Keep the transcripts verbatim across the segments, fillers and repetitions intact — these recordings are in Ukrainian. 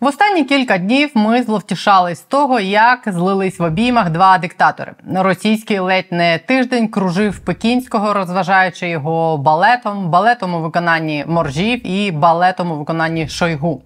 В останні кілька днів ми зловтішались з того, як злились в обіймах два диктатори. Російський ледь не тиждень кружив Пекінського, розважаючи його балетом, балетом у виконанні Моржів і балетом у виконанні Шойгу.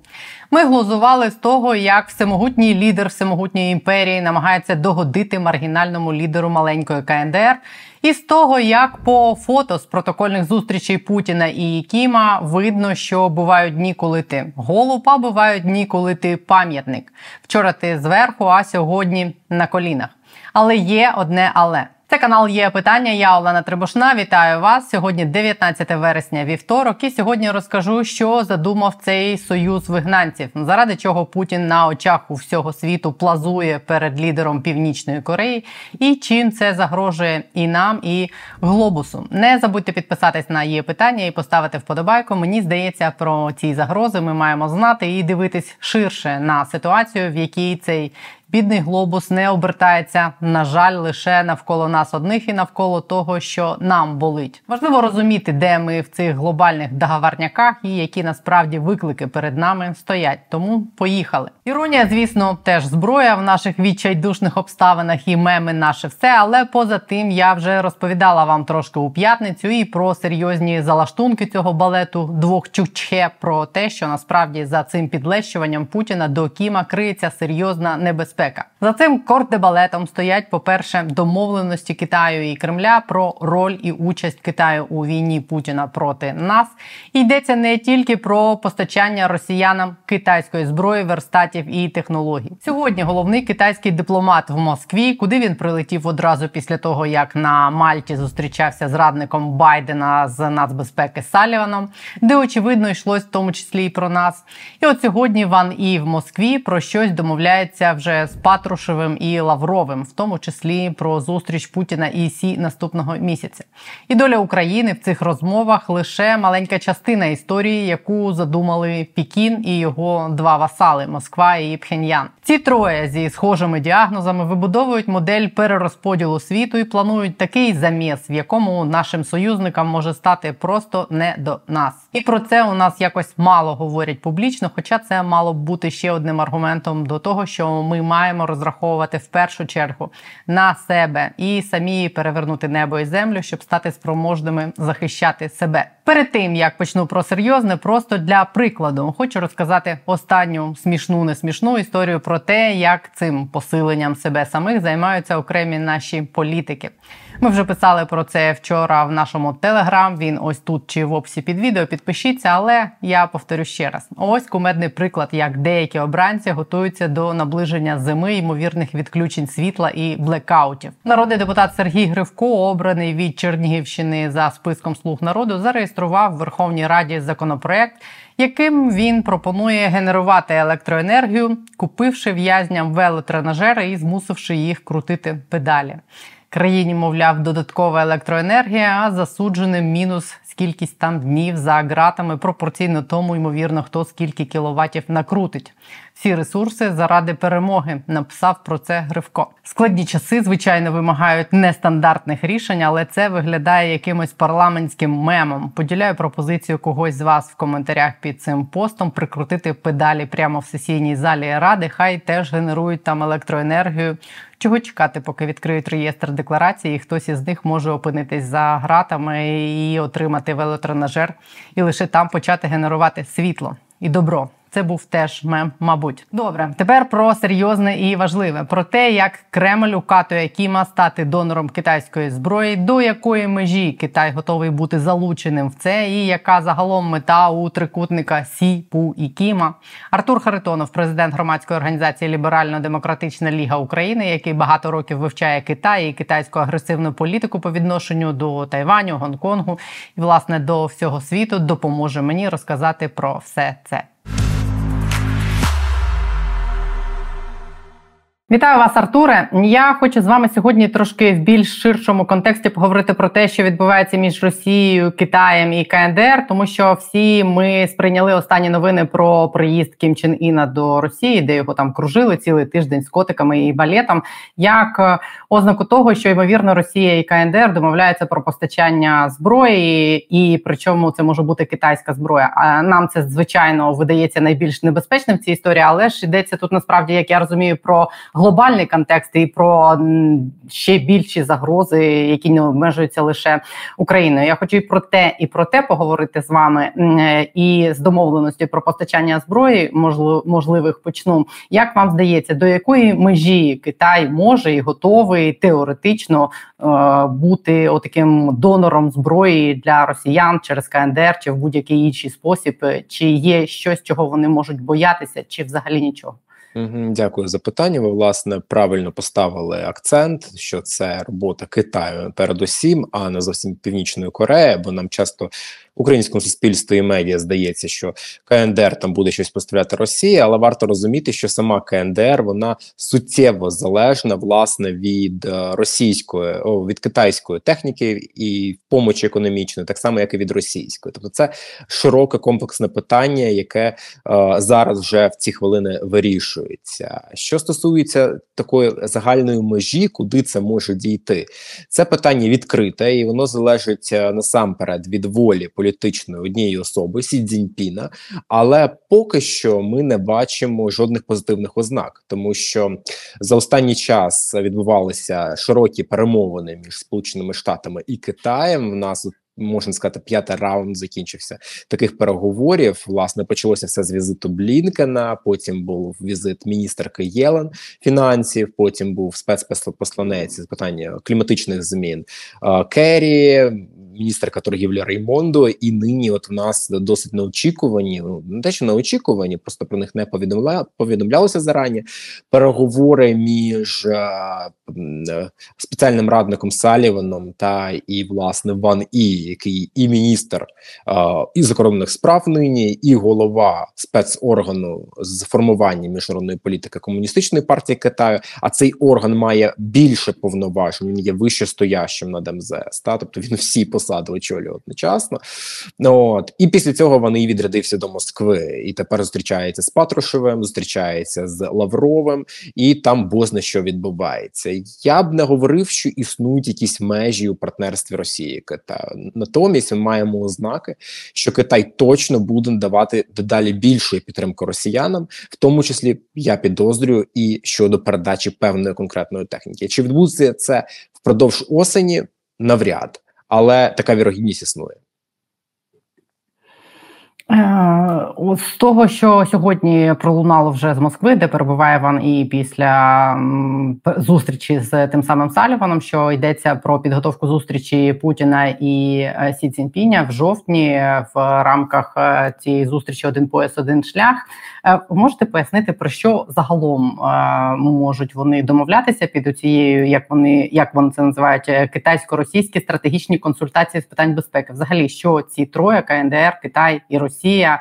Ми глузували з того, як всемогутній лідер всемогутньої імперії намагається догодити маргінальному лідеру маленької КНДР, і з того, як по фото з протокольних зустрічей Путіна і Кіма видно, що бувають дні, коли ти голуб, а бувають дні, коли ти пам'ятник. Вчора ти зверху, а сьогодні на колінах. Але є одне але. Це канал «Є питання», я Олена Трибушна, вітаю вас. Сьогодні дев'ятнадцяте вересня, вівторок, і сьогодні розкажу, що задумав цей союз вигнанців, заради чого Путін на очах у всього світу плазує перед лідером Північної Кореї, і чим це загрожує і нам, і глобусу. Не забудьте підписатись на «Є питання» і поставити вподобайку. Мені здається, про ці загрози ми маємо знати і дивитись ширше на ситуацію, в якій цей бідний глобус не обертається, на жаль, лише навколо нас одних і навколо того, що нам болить. Важливо розуміти, де ми в цих глобальних договорняках і які насправді виклики перед нами стоять. Тому поїхали. Іронія, звісно, теж зброя в наших відчайдушних обставинах і меми наше все, але поза тим я вже розповідала вам трошки у п'ятницю і про серйозні залаштунки цього балету двох чучхе, про те, що насправді за цим підлещуванням Путіна до Кіма криється серйозна небезпека. За цим кордебалетом стоять, по-перше, домовленості Китаю і Кремля про роль і участь Китаю у війні Путіна проти нас. І йдеться не тільки про постачання росіянам китайської зброї, верстатів і технологій. Сьогодні головний китайський дипломат в Москві, куди він прилетів одразу після того, як на Мальті зустрічався з радником Байдена з нацбезпеки Саліваном, де, очевидно, йшлось в тому числі і про нас. І от сьогодні Ван І в Москві про щось домовляється вже з Патрушевим і Лавровим, в тому числі про зустріч Путіна і Сі наступного місяця. І доля України в цих розмовах лише маленька частина історії, яку задумали Пекін і його два васали – Москва і Пхеньян. Ці троє зі схожими діагнозами вибудовують модель перерозподілу світу і планують такий заміс, в якому нашим союзникам може стати просто не до нас. І про це у нас якось мало говорять публічно, хоча це мало б бути ще одним аргументом до того, що ми маємо маємо розраховувати в першу чергу на себе і самі перевернути небо і землю, щоб стати спроможними захищати себе. Перед тим, як почну про серйозне, просто для прикладу хочу розказати останню смішну, не смішну історію про те, як цим посиленням себе самих займаються окремі наші політики. Ми вже писали про це вчора в нашому Телеграм, він ось тут чи в описі під відео, підпишіться, але я повторю ще раз. Ось кумедний приклад, як деякі обранці готуються до наближення зими, ймовірних відключень світла і блекаутів. Народний депутат Сергій Гривко, обраний від Чернігівщини за списком «Слуг народу», зареєстрував в Верховній Раді законопроект, яким він пропонує генерувати електроенергію, купивши в'язням велотренажери і змусивши їх крутити педалі. Країні, мовляв, додаткова електроенергія, а засудженим мінус скількись там днів за ґратами пропорційно тому, ймовірно, хто скільки кіловатів накрутить. Всі ресурси заради перемоги, написав про це Гривко. Складні часи, звичайно, вимагають нестандартних рішень, але це виглядає якимось парламентським мемом. Поділяю пропозицію когось з вас в коментарях під цим постом прикрутити педалі прямо в сесійній залі Ради, хай теж генерують там електроенергію. Чого чекати, поки відкриють реєстр декларації, і хтось із них може опинитись за ґратами і отримати велотренажер, і лише там почати генерувати світло і добро. Це був теж мем, мабуть. Добре, тепер про серйозне і важливе. Про те, як Кремль укатує Кіма стати донором китайської зброї, до якої межі Китай готовий бути залученим в це, і яка загалом мета у трикутника Сі, Пу і Кіма. Артур Харитонов, президент громадської організації «Ліберально-демократична ліга України», який багато років вивчає Китай і китайську агресивну політику по відношенню до Тайваню, Гонконгу і, власне, до всього світу, допоможе мені розказати про все це. Вітаю вас, Артуре. Я хочу з вами сьогодні трошки в більш ширшому контексті поговорити про те, що відбувається між Росією, Китаєм і КНДР, тому що всі ми сприйняли останні новини про приїзд Кім Чен Іна до Росії, де його там кружили цілий тиждень з котиками і балетом, як ознаку того, що, ймовірно, Росія і КНДР домовляються про постачання зброї, і причому це може бути китайська зброя. А нам це, звичайно, видається найбільш небезпечним в цій історії, але ж йдеться тут, насправді, як я розумію, про глобальний контекст і про ще більші загрози, які не обмежуються лише Україною. Я хочу і про те, і про те поговорити з вами, і з домовленості про постачання зброї, можливих, почну. Як вам здається, до якої межі Китай може і готовий теоретично бути отаким донором зброї для росіян через КНДР чи в будь-який інший спосіб? Чи є щось, чого вони можуть боятися, чи взагалі нічого? Дякую за питання. Ви, власне, правильно поставили акцент, що це робота Китаю передусім, а не зовсім Північної Кореї, бо нам часто в українському суспільстві і медіа здається, що КНДР там буде щось поставляти Росії, але варто розуміти, що сама КНДР, вона суттєво залежна, власне, від російської, о, від китайської техніки і помочі економічної, так само, як і від російської. Тобто це широке комплексне питання, яке е, зараз вже в ці хвилини вирішується. Що стосується такої загальної межі, куди це може дійти? Це питання відкрите, і воно залежить насамперед від волі політичної однієї особи, Сі Цзіньпіна, але поки що ми не бачимо жодних позитивних ознак, тому що за останній час відбувалися широкі перемовини між Сполученими Штатами і Китаєм. У нас, можна сказати, п'ятий раунд закінчився таких переговорів. Власне, почалося все з візиту Блінкена, потім був візит міністерки Єлен фінансів, потім був спецпосланець з питання кліматичних змін Керрі, міністерка торгівлі Реймондо, і нині от в нас досить неочікувані, не те, що неочікувані, просто про них не повідомля... повідомлялося зарані, переговори між е... спеціальним радником Саліваном та і, власне, Ван І, який і міністр е... і закордонних справ нині, і голова спецоргану з формування міжнародної політики Комуністичної партії Китаю, а цей орган має більше повноважень, він є вищестоящим над ем зет ес, та? Тобто він всі посади очолює одночасно. От. І після цього вони відрядився до Москви. І тепер зустрічається з Патрушевим, зустрічається з Лавровим, і там бозна що відбувається. Я б не говорив, що існують якісь межі у партнерстві Росії і Китаю. Натомість ми маємо ознаки, що Китай точно буде давати дедалі більшу підтримку росіянам, в тому числі, я підозрюю, і щодо передачі певної конкретної техніки. Чи відбудеться це впродовж осені? Навряд. Але така вірогідність існує. З того, що сьогодні пролунало вже з Москви, де перебуває Ван І після зустрічі з тим самим Саліваном, що йдеться про підготовку зустрічі Путіна і Сі Цзіньпіня в жовтні в рамках цієї зустрічі «Один пояс, один шлях». Можете пояснити, про що загалом можуть вони домовлятися під цією, як вони, як вони це називають, китайсько-російські стратегічні консультації з питань безпеки? Взагалі, що ці троє – КНДР, Китай і Росія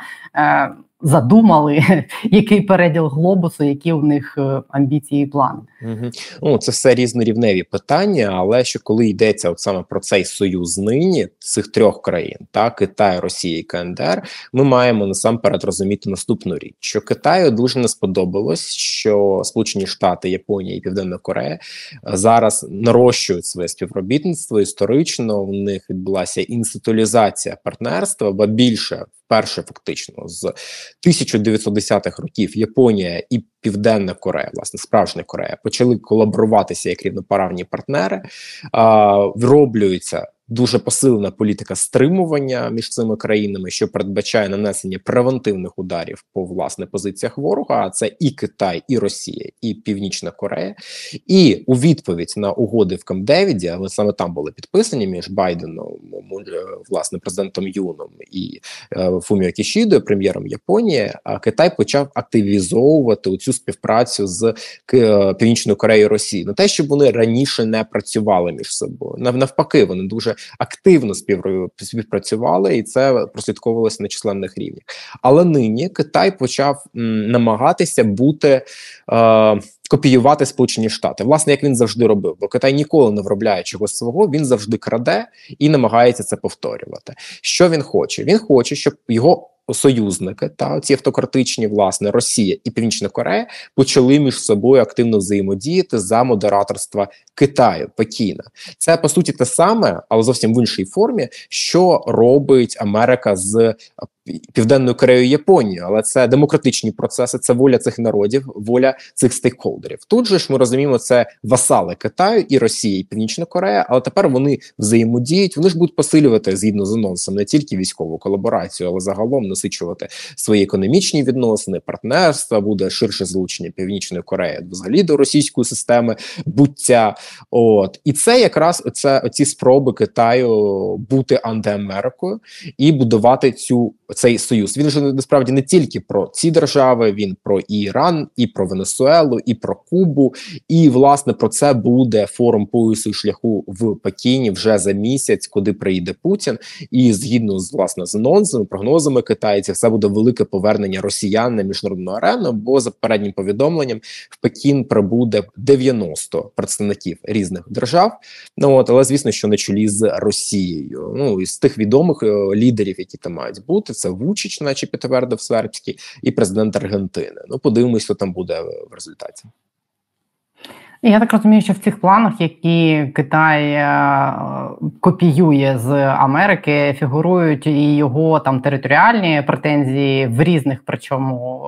задумали, який переділ глобусу, які у них амбіції і плани. Угу. Ну, це все різнорівневі питання, але що коли йдеться от саме про цей союз нині цих трьох країн, та Китай, Росія і КНДР, ми маємо насамперед розуміти наступну річ, що Китаю дуже не сподобалось, що Сполучені Штати, Японія і Південна Корея зараз нарощують своє співробітництво. Історично у них відбулася інституалізація партнерства, ба більше, перше фактично з тисяча дев'ятсот десятих років Японія і Південна Корея, власне, справжня Корея, почали колаборуватися як рівноправні партнери, а, вроблюються дуже посилена політика стримування між цими країнами, що передбачає нанесення превентивних ударів по, власне, позиціях ворога, а це і Китай, і Росія, і Північна Корея. І у відповідь на угоди в Камп-Девіді, а вони саме там були підписані між Байденом, власне, президентом Юном і е, Фуміо Кішідою, прем'єром Японії, Китай почав активізовувати цю співпрацю з е, Північною Кореєю і Росією. Не те, щоб вони раніше не працювали між собою. Навпаки, вони дуже активно співпрацювали, і це прослідковувалося на численних рівнях. Але нині Китай почав м, намагатися бути е, копіювати Сполучені Штати. Власне, як він завжди робив, бо Китай ніколи не виробляє чогось свого, він завжди краде і намагається це повторювати. Що він хоче? Він хоче, щоб його союзники, та ці автократичні, власне, Росія і Північна Корея, почали між собою активно взаємодіяти за модераторства Китаю, Пекіна. Це, по суті, те саме, але зовсім в іншій формі, що робить Америка з Південною Кореєю і Японією. Але це демократичні процеси, це воля цих народів, воля цих стейкхолдерів. Тут же ж ми розуміємо, це васали Китаю і Росії, і Північна Корея, але тепер вони взаємодіють, вони ж будуть посилювати, згідно з анонсом, не тільки військову колаборацію, але загалом насичувати свої економічні відносини, партнерства, буде ширше залучення Північної Кореї взагалі до російської системи буття. От. І це якраз оце, оці спроби Китаю бути антиамерикою і будувати цю цей союз. Він же насправді не тільки про ці держави, він про Іран, і про Венесуелу, і про Кубу, і, власне, про це буде форум поясу і шляху в Пекіні вже за місяць, куди приїде Путін, і згідно з, власне, з анонсами, прогнозами китайців, це буде велике повернення росіян на міжнародну арену, бо за попереднім повідомленням в Пекін прибуде дев'яносто представників різних держав, ну, от, але, звісно, що на чолі з Росією. Ну, із тих відомих лідерів, які там мають бути, це Вучич, наче підтвердив Свербський, і президент Аргентини. Ну, подивимось, що там буде в результаті. Я так розумію, що в цих планах, які Китай е- копіює з Америки, фігурують і його там територіальні претензії в різних, причому,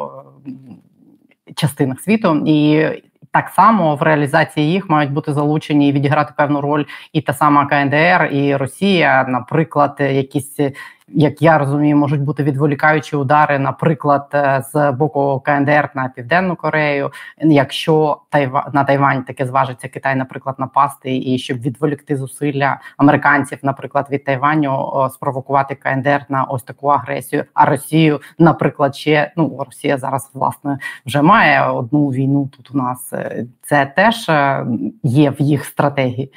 частинах світу, і так само в реалізації їх мають бути залучені і відіграти певну роль і та сама КНДР, і Росія, наприклад, якісь, як я розумію, можуть бути відволікаючі удари, наприклад, з боку КНДР на Південну Корею, якщо Тайва... на Тайвань таке зважиться Китай, наприклад, напасти, і щоб відволікти зусилля американців, наприклад, від Тайваню, спровокувати КНДР на ось таку агресію, а Росію, наприклад, ще, ну, Росія зараз, власне, вже має одну війну тут у нас, це теж є в їх стратегії.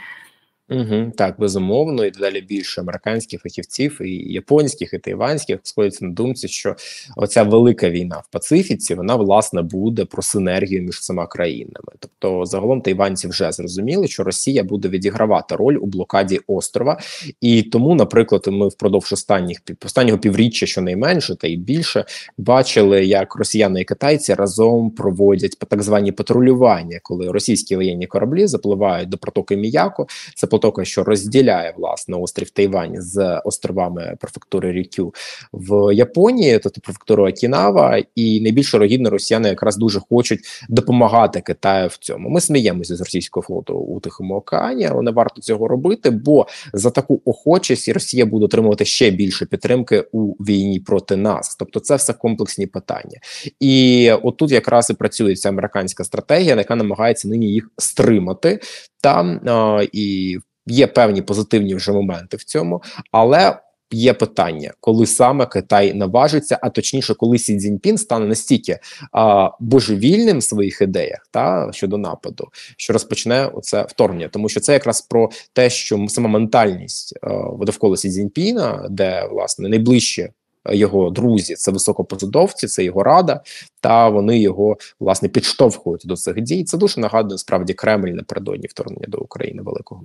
Угу, так, безумовно, і дедалі більше американських фахівців, і японських, і тайванських, сходяться на думці, що оця велика війна в Пацифіці, вона, власне, буде про синергію між цими країнами. Тобто, загалом, тайванці вже зрозуміли, що Росія буде відігравати роль у блокаді острова, і тому, наприклад, ми впродовж останніх, останнього півріччя, щонайменше, та й більше, бачили, як росіяни і китайці разом проводять так звані патрулювання, коли російські воєнні кораблі запливають до протоки Міяко, це потока, що розділяє, власне, острів Тайвань з островами префектури Рюкю в Японії, тобто префектуру Окінава, і найбільш вірогідно росіяни якраз дуже хочуть допомагати Китаю в цьому. Ми сміємося з російського флоту у Тихому океані, але не варто цього робити, бо за таку охочість Росія буде отримувати ще більше підтримки у війні проти нас. Тобто це все комплексні питання. І отут якраз і працює ця американська стратегія, яка намагається нині їх стримати, там е- і є певні позитивні вже моменти в цьому, але є питання, коли саме Китай наважиться, а точніше, коли Сі Цзіньпін стане настільки а, божевільним в своїх ідеях та щодо нападу, що розпочне оце вторгнення. Тому що це якраз про те, що сама ментальність а, довкола Сі Цзіньпіна, де, власне, найближче його друзі, це високопосадовці, це його рада, та вони його, власне, підштовхують до цих дій. Це дуже нагадує, справді, Кремль напередодні вторгнення до України великого.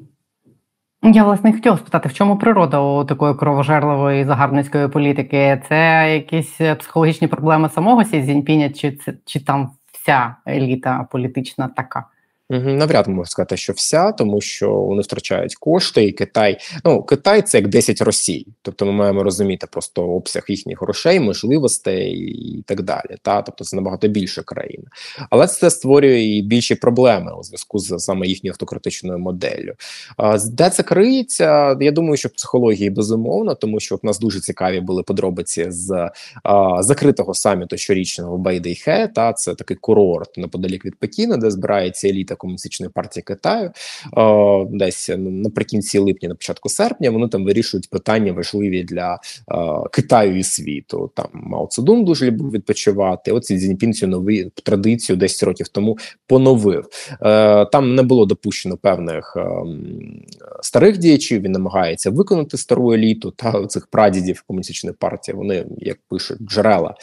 Я, власне, хотіла спитати, в чому природа у такої кровожерливої загарбницької політики? Це якісь психологічні проблеми самого Сі Цзіньпіня, чи, чи там вся еліта політична така? Навряд можна сказати, що вся, тому що вони втрачають кошти, і Китай, ну, Китай це як десять Росій, тобто ми маємо розуміти просто обсяг їхніх грошей, можливостей і так далі, та? Тобто це набагато більша країна, але це створює і більші проблеми у зв'язку з саме їхньою автократичною моделлю. А, де це криється? Я думаю, що в психології безумовно, тому що в нас дуже цікаві були подробиці з а, закритого саміту щорічного в Байдейхе, та це такий курорт неподалік від Пекіна, де збирається еліта Комуністичної партії Китаю о, десь наприкінці липня, на початку серпня, вони там вирішують питання важливі для о, Китаю і світу. Там Мао Цедун дуже любив відпочивати, оці Цзіньпін нові традицію десять років тому поновив. Е, там не було допущено певних е, старих діячів, він намагається виконати стару еліту та цих прадідів Комуністичної партії. Вони, як пишуть джерела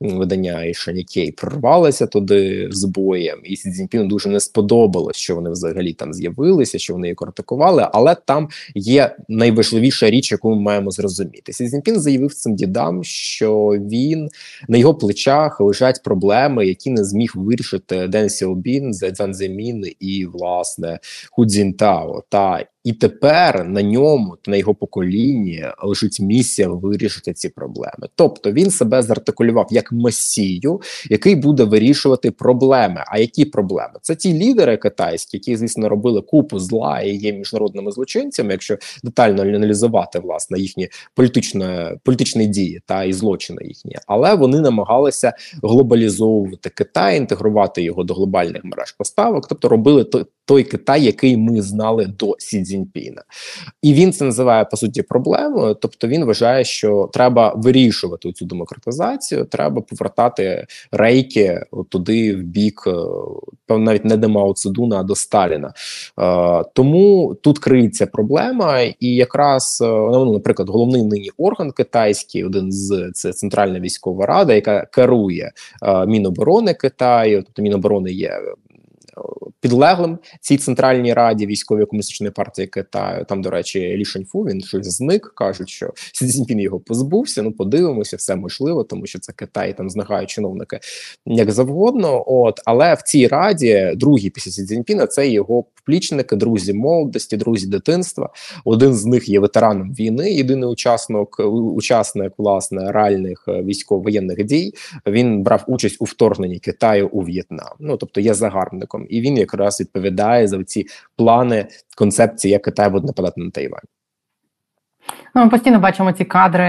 видання і Шанікей, прорвалися туди з боєм, і Цзіньпіну дуже не сподобалось, що вони взагалі там з'явилися, що вони їх критикували, але там є найважливіша річ, яку ми маємо зрозуміти. Цзіньпін заявив цим дідам, що він, на його плечах лежать проблеми, які не зміг вирішити Ден Сяопін, Цзян Цземін і, власне, Ху Цзіньтао. Та і тепер на ньому, на його поколінні, лежить місія вирішити ці проблеми. Тобто він себе зартикулював як месію, який буде вирішувати проблеми. А які проблеми? Це ті лідери китайські, які, звісно, робили купу зла і є міжнародними злочинцями, якщо детально аналізувати, власне, їхні політичні, політичні дії та і злочини їхні. Але вони намагалися глобалізовувати Китай, інтегрувати його до глобальних мереж поставок, тобто робили той Китай, який ми знали до Сі Цзіньпіна. І він це називає, по суті, проблемою, тобто він вважає, що треба вирішувати цю демократизацію, треба повертати рейки туди, в бік, навіть не до Мао Цедуна, а до Сталіна. Е, тому тут криється проблема, і якраз, ну, наприклад, головний нині орган китайський, один з, це Центральна військова рада, яка керує е, Міноборони Китаю, тобто Міноборони є підлеглим цій Центральній Раді військової Комуністичної партії Китаю. Там, до речі, Лі Шаньфу, він щось зник, кажуть, що Сі Цзіньпін його позбувся, ну подивимося, все можливо, тому що це Китай, там знагають чиновники як завгодно. От, але в цій Раді, другий після Сі Цзіньпіна, це його поплічники, друзі молодості, друзі дитинства. Один з них є ветераном війни, єдиний учасник, учасник власне, реальних військово-воєнних дій. Він брав участь у вторгненні Китаю у В'єтнам. Ну, тобто є загарбником. І він якраз відповідає за ці плани, концепції, як Китай буде нападати на Тайвань. Ну, ми постійно бачимо ці кадри,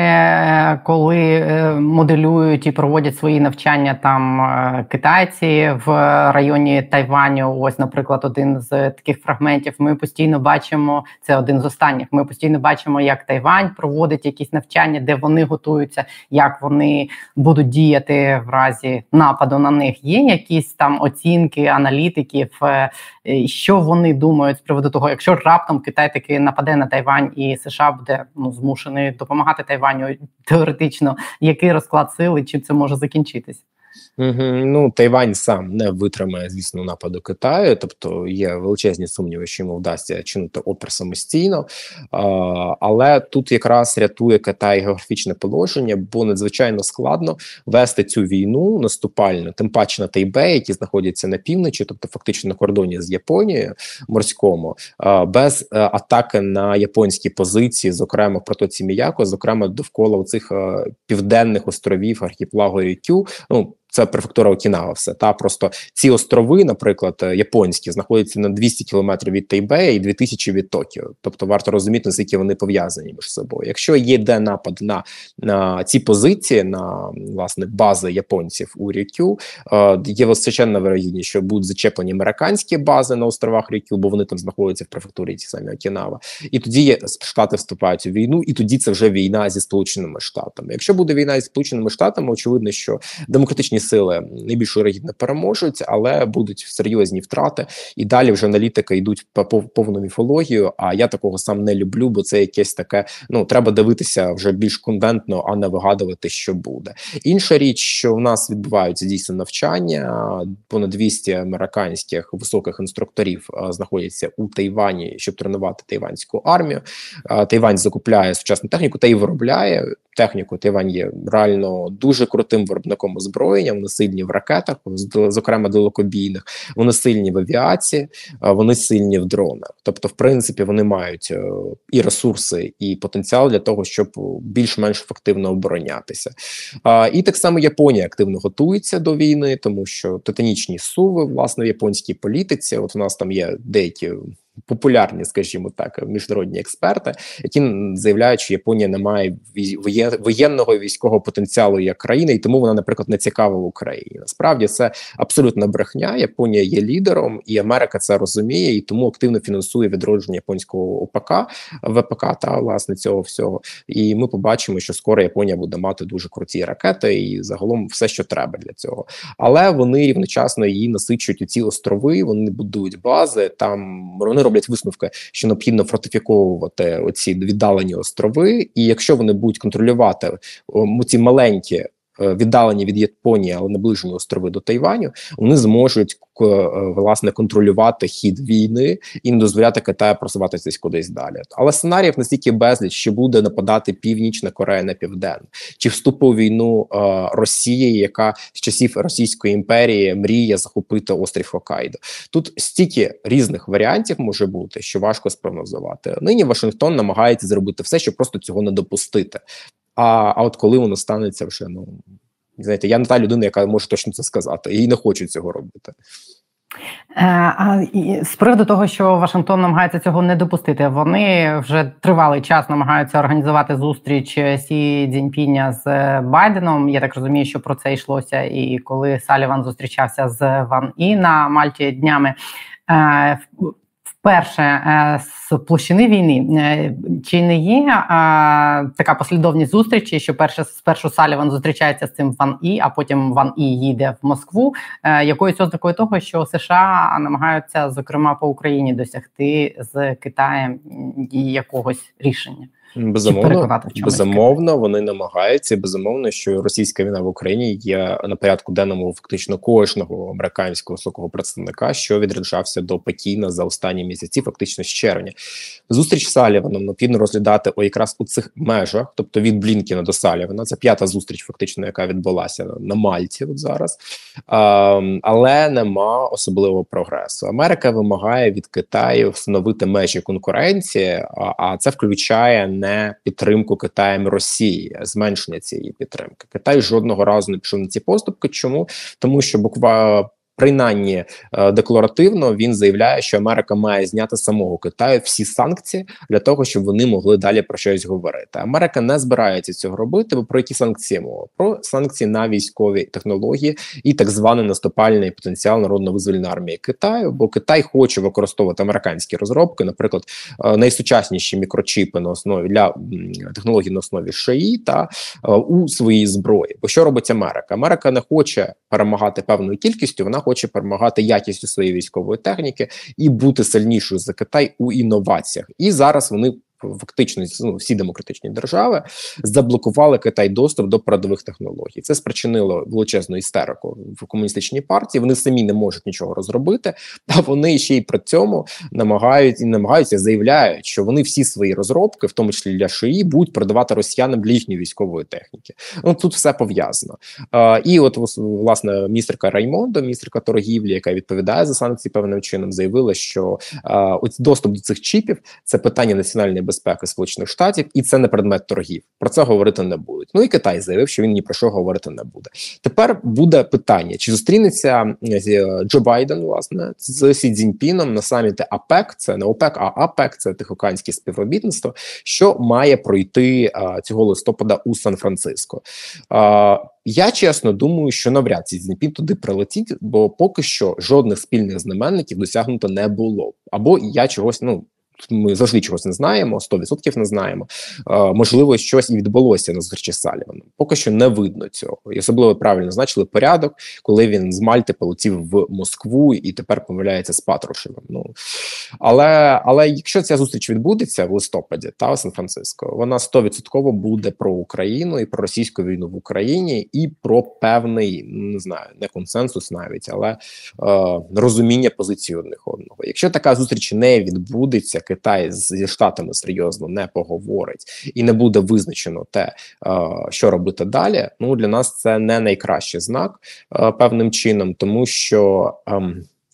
коли моделюють і проводять свої навчання там китайці в районі Тайваню. Ось, наприклад, один з таких фрагментів. Ми постійно бачимо, це один з останніх, ми постійно бачимо, як Тайвань проводить якісь навчання, де вони готуються, як вони будуть діяти в разі нападу на них. Є якісь там оцінки аналітиків, що вони думають з приводу того, якщо раптом Китай таки нападе на Тайвань і США буде, ну, змушений допомагати Тайваню теоретично. Який розклад сили, чим це може закінчитись? Mm-hmm. Ну, Тайвань сам не витримає, звісно, нападу Китаю, тобто є величезні сумніви, що йому вдасться чинити опір самостійно, а, але тут якраз рятує Китай географічне положення, бо надзвичайно складно вести цю війну наступальну, тим паче на Тайбе, які знаходяться на півночі, тобто фактично на кордоні з Японією морському, а, без а, атаки на японські позиції, зокрема в протоці Міяко, зокрема довкола цих південних островів архіпелагу Рюкю. Ну, це префектура Окінава все. Та просто ці острови, наприклад, японські, знаходяться на двісті кілометрів від Тайбея і дві тисячі від Токіо. Тобто варто розуміти, наскільки вони пов'язані між собою. Якщо є де напад на, на ці позиції, на, власне, бази японців у Рюкю, е, є височенна вирогідність, що будуть зачеплені американські бази на островах Рюкю, бо вони там знаходяться в префектурі ті самі Окінава. І тоді Штати вступають у війну, і тоді це вже війна зі Сполученими Штатами. Якщо буде війна зі Сполученими Штатами, очевидно, що демократичні сили найбільш вирогідно переможуть, але будуть серйозні втрати, і далі вже аналітики йдуть по повну міфологію, а я такого сам не люблю, бо це якесь таке, ну, треба дивитися вже більш конкретно, а не вигадувати, що буде. Інша річ, що у нас відбуваються дійсно навчання, понад двісті американських високих інструкторів а, знаходяться у Тайвані, щоб тренувати тайванську армію. А, Тайвань закупляє сучасну техніку та й виробляє техніку. Тайвань є реально дуже крутим виробником озброєння, вони сильні в ракетах, зокрема далекобійних, вони сильні в авіації, вони сильні в дронах. Тобто, в принципі, вони мають і ресурси, і потенціал для того, щоб більш-менш ефективно оборонятися. І так само Японія активно готується до війни, тому що титанічні суви, власне, в японській політиці, от у нас там є деякі популярні, скажімо так, міжнародні експерти, які заявляють, що Японія не має воєнного і військового потенціалу як країни, і тому вона, наприклад, не цікава в Україні. Насправді це абсолютна брехня. Японія є лідером, і Америка це розуміє, і тому активно фінансує відродження японського ОПК, ВПК та, власне, цього всього. І ми побачимо, що скоро Японія буде мати дуже круті ракети і загалом все, що треба для цього. Але вони рівночасно її насичують у ці острови, вони будують бази, там вони роблять висновки, що необхідно фортифіковувати оці віддалені острови, і якщо вони будуть контролювати ці маленькі віддалені від Японії, але наближені острови до Тайваню, вони зможуть, власне, контролювати хід війни і не дозволяти Китаю просуватися кудись далі. Але сценаріїв настільки безліч, що буде нападати Північна Корея на Південну. Чи вступу в війну е, Росії, яка з часів Російської імперії мріє захопити острів Хоккайдо. Тут стільки різних варіантів може бути, що важко спрогнозувати. Нині Вашингтон намагається зробити все, щоб просто цього не допустити. А, а от коли воно станеться вже, ну, знаєте, я не та людина, яка може точно це сказати, і не хочу цього робити. А з приводу того, що Вашингтон намагається цього не допустити, вони вже тривалий час намагаються організувати зустріч Сі Цзіньпіня з Байденом. Я так розумію, що про це йшлося і коли Саліван зустрічався з Ван І на Мальті днями. Перше, з площини війни, чи не є а, така послідовність зустрічі, що перше, спершу Саліван зустрічається з цим Ван І, а потім Ван І їде в Москву, а, якоюсь ознакою того, що США намагаються, зокрема, по Україні досягти з Китаєм якогось рішення? Безумовно, безумовно, вони намагаються, безумовно, що російська війна в Україні є на порядку денному фактично кожного американського високого представника, що відряджався до Пекіна за останні місяці, фактично з червня. Зустріч з Саліваном необхідно розглядати о якраз у цих межах, тобто від Блінкіна до Салівана. Це п'ята зустріч, фактично, яка відбулася на Мальті от зараз. Ем, але нема особливого прогресу. Америка вимагає від Китаю встановити межі конкуренції, а, а це включає не підтримку Китаєм Росії, зменшення цієї підтримки. Китай жодного разу не пішов на ці поступки. Чому? Тому що буквально, принаймні декларативно, він заявляє, що Америка має зняти з самого Китаю всі санкції для того, щоб вони могли далі про щось говорити. Америка не збирається цього робити, бо про які санкції мова? Про санкції на військові технології і так званий наступальний потенціал Народно-визвольної армії Китаю, бо Китай хоче використовувати американські розробки, наприклад, найсучасніші мікрочіпи на основі для технологій на основі ШІ та у своїй зброї. Бо що робить Америка? Америка не хоче перемагати певною кількістю, вона хоче перемагати якістю своєї військової техніки і бути сильнішою за Китай у інноваціях. І зараз вони фактично, ну, всі демократичні держави заблокували Китай доступ до передових технологій. Це спричинило величезну істерику в комуністичній партії. Вони самі не можуть нічого розробити, а вони ще й при цьому намагають, і намагаються, заявляють, що вони всі свої розробки, в тому числі для ШІ, будуть продавати росіянам для їхньої військової техніки. Ну, тут все пов'язано. Е, і от, власне, міністерка Раймондо, міністерка торгівлі, яка відповідає за санкції певним чином, заявила, що е, доступ до цих чіпів – це питання національної безпеки Сполучених Штатів, і це не предмет торгів. Про це говорити не будуть. Ну і Китай заявив, що він ні про що говорити не буде. Тепер буде питання, чи зустрінеться Джо Байден, власне, з Сі Цзіньпіном на саміті АПЕК, це не ОПЕК, а АПЕК, це Тихоокеанське співробітництво, що має пройти а, цього листопада у Сан-Франциско. А, Я чесно думаю, що навряд Сі Цзіньпін туди прилетить, бо поки що жодних спільних знаменників досягнуто не було. Або я чогось, ну, ми завжди чогось не знаємо, сто відсотків не знаємо. Е, можливо, щось і відбулося на зустрічі з Саліваном. Поки що не видно цього. І особливо правильно значили порядок, коли він з Мальти полетів в Москву і тепер помиляється з Патрушевим. Ну, але, але якщо ця зустріч відбудеться в листопаді та в Сан-Франциско, вона сто відсотків буде про Україну і про російську війну в Україні і про певний, не знаю, не консенсус навіть, але е, розуміння позиції одних одного. Якщо така зустріч не відбудеться, Китай зі Штатами серйозно не поговорить і не буде визначено те, що робити далі, ну, для нас це не найкращий знак певним чином, тому що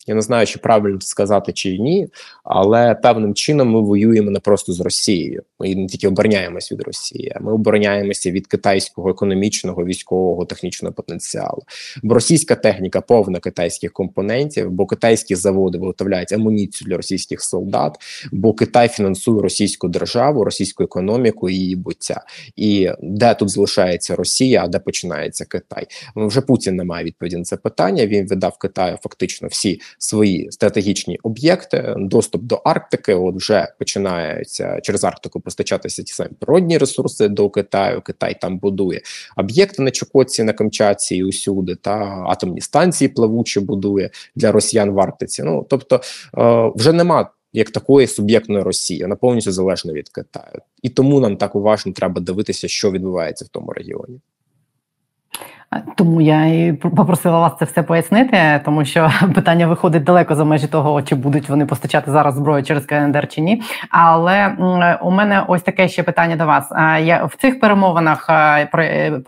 Я не знаю, чи правильно сказати, чи ні, але певним чином ми воюємо не просто з Росією. Ми не тільки обороняємось від Росії, а ми обороняємося від китайського економічного, військового, технічного потенціалу. Бо російська техніка повна китайських компонентів, бо китайські заводи виготовляють амуніцію для російських солдат, бо Китай фінансує російську державу, російську економіку і її буття. І де тут залишається Росія, а де починається Китай? Вже Путін не має відповіді на це питання. Він віддав Китаю фактично всі свої стратегічні об'єкти, доступ до Арктики. От вже починаються через Арктику постачатися ті самі природні ресурси до Китаю. Китай там будує об'єкти на Чукотці, на Камчатці і усюди, та атомні станції плавучі будує для росіян в Арктиці. Ну, тобто е, вже нема як такої суб'єктної Росії, вона повністю залежна від Китаю. І тому нам так уважно треба дивитися, що відбувається в тому регіоні. Тому я і попросила вас це все пояснити, тому що питання виходить далеко за межі того, чи будуть вони постачати зараз зброю через КНДР чи ні. Але у мене ось таке ще питання до вас. Я в цих перемовинах,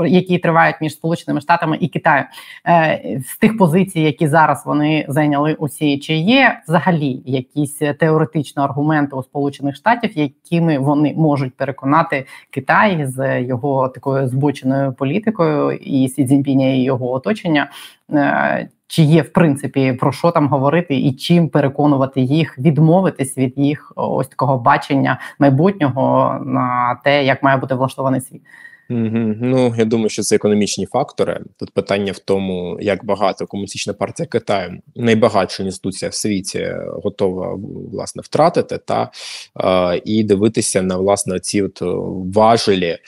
які тривають між Сполученими Штатами і Китаєм, з тих позицій, які зараз вони зайняли усі, чи є взагалі якісь теоретичні аргументи у Сполучених Штатів, якими вони можуть переконати Китай з його такою збоченою політикою і Сі Цзіньпіня і його оточення, чи є, в принципі, про що там говорити і чим переконувати їх відмовитись від їх ось такого бачення майбутнього на те, як має бути влаштований світ? Угу. Ну, я думаю, що це економічні фактори. Тут питання в тому, як багато Комуністична партія Китаю, найбагатша інституція в світі, готова, власне, втратити, та е, і дивитися на, власне, ці от важелі е,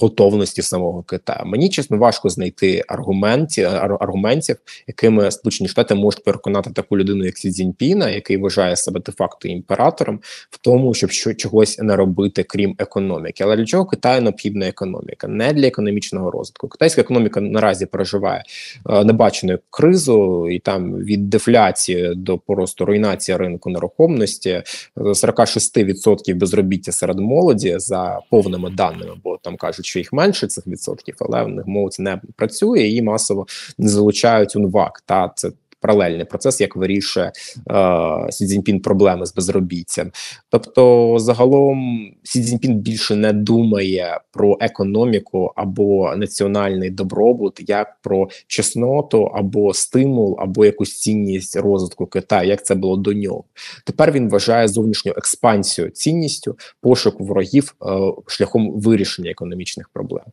готовності самого Китаю. Мені, чесно, важко знайти аргументи, ар, аргументів, якими Сполучені Штати можуть переконати таку людину, як Сі Цзіньпіна, який вважає себе де-факто імператором, в тому, щоб що, чогось не робити, крім економіки. Але для чого Китаю необхідна економіка? Економіка не для економічного розвитку. Китайська економіка наразі переживає е, небачену кризу, і там від дефляції до просто руйнації ринку нерухомості, сорок шість відсотків безробіття серед молоді за повними даними, бо там кажуть, що їх менше цих відсотків, але в них молодь не працює, і її масово не залучають УНВАК. Та це паралельний процес, як вирішує е, Сі Цзіньпін проблеми з безробіттям. Тобто, загалом, Сі Цзіньпін більше не думає про економіку або національний добробут, як про чесноту, або стимул, або якусь цінність розвитку Китаю, як це було до нього. Тепер він вважає зовнішню експансію цінністю, пошук ворогів е, шляхом вирішення економічних проблем.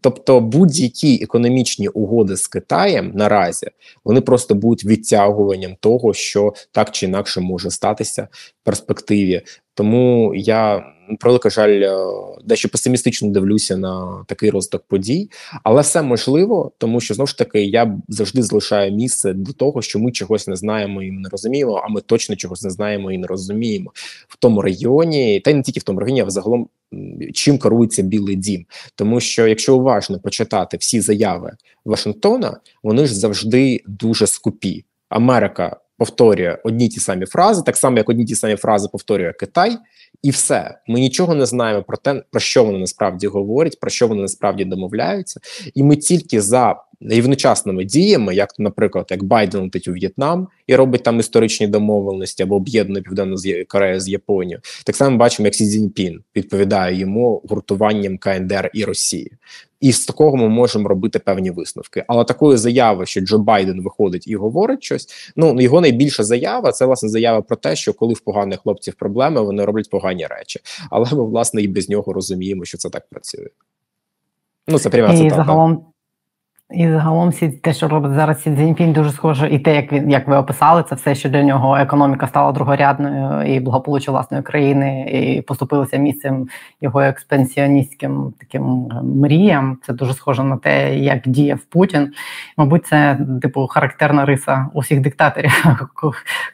Тобто, будь-які економічні угоди з Китаєм наразі, вони просто будуть відтягуванням того, що так чи інакше може статися в перспективі. Тому я, про великий жаль, дещо песимістично дивлюся на такий розвиток подій. Але все можливо, тому що, знову ж таки, я завжди залишаю місце до того, що ми чогось не знаємо і не розуміємо, а ми точно чогось не знаємо і не розуміємо в тому регіоні, та й не тільки в тому регіоні, а взагалом, чим керується Білий Дім. Тому що, якщо уважно почитати всі заяви Вашингтона, вони ж завжди дуже скупі. Америка повторює одні ті самі фрази, так само, як одні ті самі фрази повторює Китай, і все. Ми нічого не знаємо про те, про що вони насправді говорять, про що вони насправді домовляються, і ми тільки за рівночасними діями, як, наприклад, як Байден летить у В'єтнам і робить там історичні домовленості, або об'єднує Південну Корею з Японією. Так само бачимо, як Сі Цзіньпін відповідає йому гуртуванням КНДР і Росії. І з такого ми можемо робити певні висновки. Але такої заяви, що Джо Байден виходить і говорить щось, ну, його найбільша заява, це, власне, заява про те, що коли в поганих хлопців проблеми, вони роблять погані речі. Але ми, власне, і без нього розуміємо, що це так працює. Ну, це пряма цитата. Загалом... І загалом те, що робить зараз Сі Цзіньпін, дуже схоже, і те, як він, як ви описали, це все, що для нього економіка стала другорядною, і благополуччя власної країни, і поступилося місцем його експансіоністським таким мріям. Це дуже схоже на те, як діяв Путін. Мабуть, це типу характерна риса усіх диктаторів,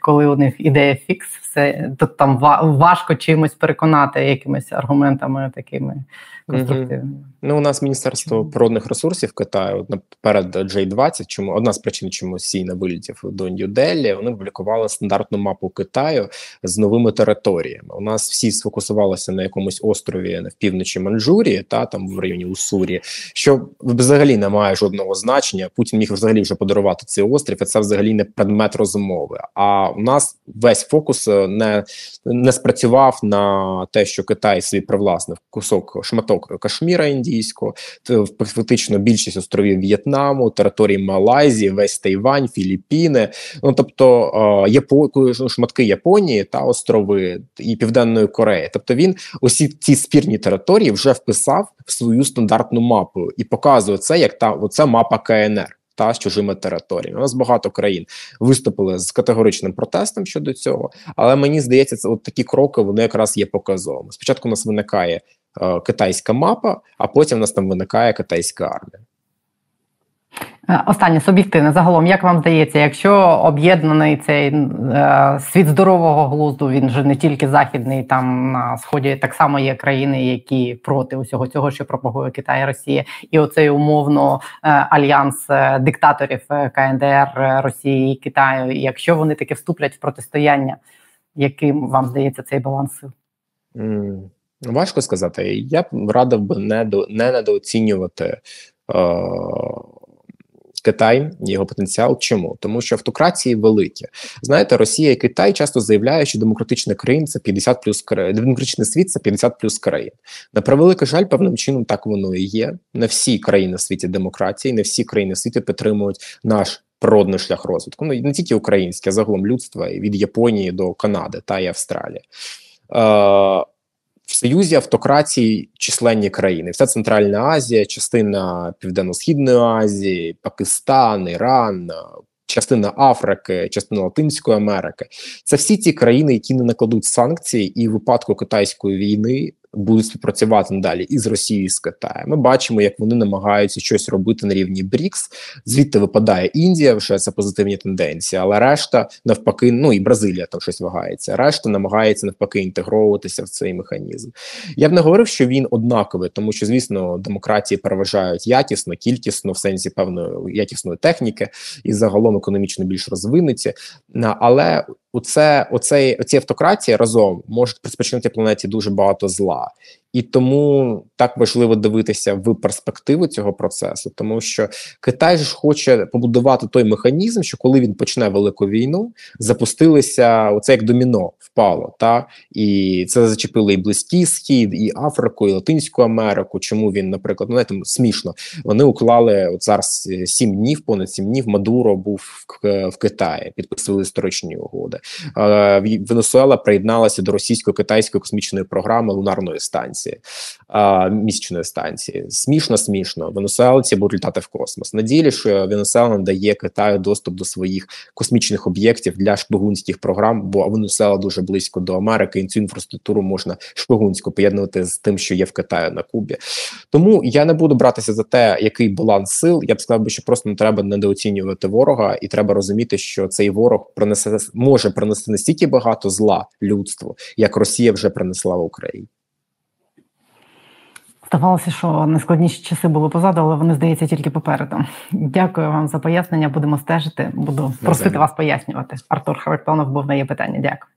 коли у них ідея фікс, все то там важко чимось переконати якимись аргументами такими конструктивними. Ну, у нас Міністерство природних ресурсів Китаю, перед джей двадцять, чому одна з причин, чому Сі вилітів до Нью-Делі, вони публікували стандартну мапу Китаю з новими територіями. У нас всі сфокусувалися на якомусь острові в півночі Манчжурії, та там в районі Уссурі, що взагалі не має жодного значення. Путін міг взагалі вже подарувати цей острів, і це взагалі не предмет розмови. А у нас весь фокус не, не спрацював на те, що Китай свій привласнив кусок, шматок Кашміра індійського, фактично більшість островів В'єтнаму, території Малайзії, весь Тайвань, Філіппіни. Ну тобто Японію, шматки Японії та острови і Південної Кореї. Тобто він усі ці спірні території вже вписав в свою стандартну мапу і показує це як та оця мапа КНР. Та з чужими територіями. У нас багато країн виступили з категоричним протестом щодо цього, але мені здається, це от такі кроки, вони якраз є показовими. Спочатку у нас виникає е, китайська мапа, а потім у нас там виникає китайська армія. Останнє, суб'єктивне. Загалом, як вам здається, якщо об'єднаний цей е, світ здорового глузду, він же не тільки західний, там на Сході так само є країни, які проти усього цього, що пропагує Китай і Росія, і оцей умовно е, альянс е, диктаторів е, КНДР, е, Росії і Китаю, і якщо вони таки вступлять в протистояння, яким вам здається цей баланс сил? Mm, важко сказати. Я б радив би не, до, не недооцінювати е, Китай, його потенціал. Чому? Тому що автократії великі. Знаєте, Росія і Китай часто заявляють, що демократичний країн – це п'ятдесят плюс країн, демократичний світ – це п'ятдесят плюс країн. На превеликий жаль, певним чином так воно і є. Не всі країни в світі демократії, не всі країни в світі підтримують наш природний шлях розвитку. Ну, не тільки українське, а загалом людство від Японії до Канади та і Австралії. Е- В Союзі автократії численні країни. Вся Центральна Азія, частина Південно-Східної Азії, Пакистан, Іран, частина Африки, частина Латинської Америки. Це всі ті країни, які не накладуть санкції і в випадку китайської війни будуть співпрацювати надалі і з Росією, і з Китаєм. Ми бачимо, як вони намагаються щось робити на рівні БРІКС. Звідти випадає Індія, вже це позитивні тенденції, але решта навпаки, ну і Бразилія там щось вагається, решта намагається навпаки інтегровуватися в цей механізм. Я б не говорив, що він однаковий, тому що, звісно, демократії переважають якісно, кількісно, в сенсі певної якісної техніки і загалом економічно більш розвинуті, але Оце, оце, оці автократії разом можуть причинити планеті дуже багато зла. І тому так важливо дивитися в перспективу цього процесу, тому що Китай ж хоче побудувати той механізм, що коли він почне велику війну, запустилися, оце як доміно впало, та? І це зачепили і Близький Схід, і Африку, і Латинську Америку, чому він, наприклад, ну, знаєте, смішно, вони уклали, от зараз сім днів, понад сім днів, Мадуро був в, в Китаї, підписували історичні угоди. Е, Венесуела приєдналася до російсько-китайської космічної програми лунарної станції. А, місячної станції. Смішно-смішно. Венесуелці будуть літати в космос. На ділі, що Венесуела дає Китаю доступ до своїх космічних об'єктів для шпигунських програм, бо Венесуела дуже близько до Америки, і цю інфраструктуру можна шпигунську поєднувати з тим, що є в Китаї на Кубі. Тому я не буду братися за те, який баланс сил. Я б сказав, що просто не треба недооцінювати ворога, і треба розуміти, що цей ворог принесе, може принести настільки багато зла людству, як Росія вже принесла в Україні. Здавалося, що найскладніші часи були позаду, але вони, здається, тільки попереду. Дякую вам за пояснення, будемо стежити, буду просити вас пояснювати. Артур Харитонов був на «Є питання». Дякую.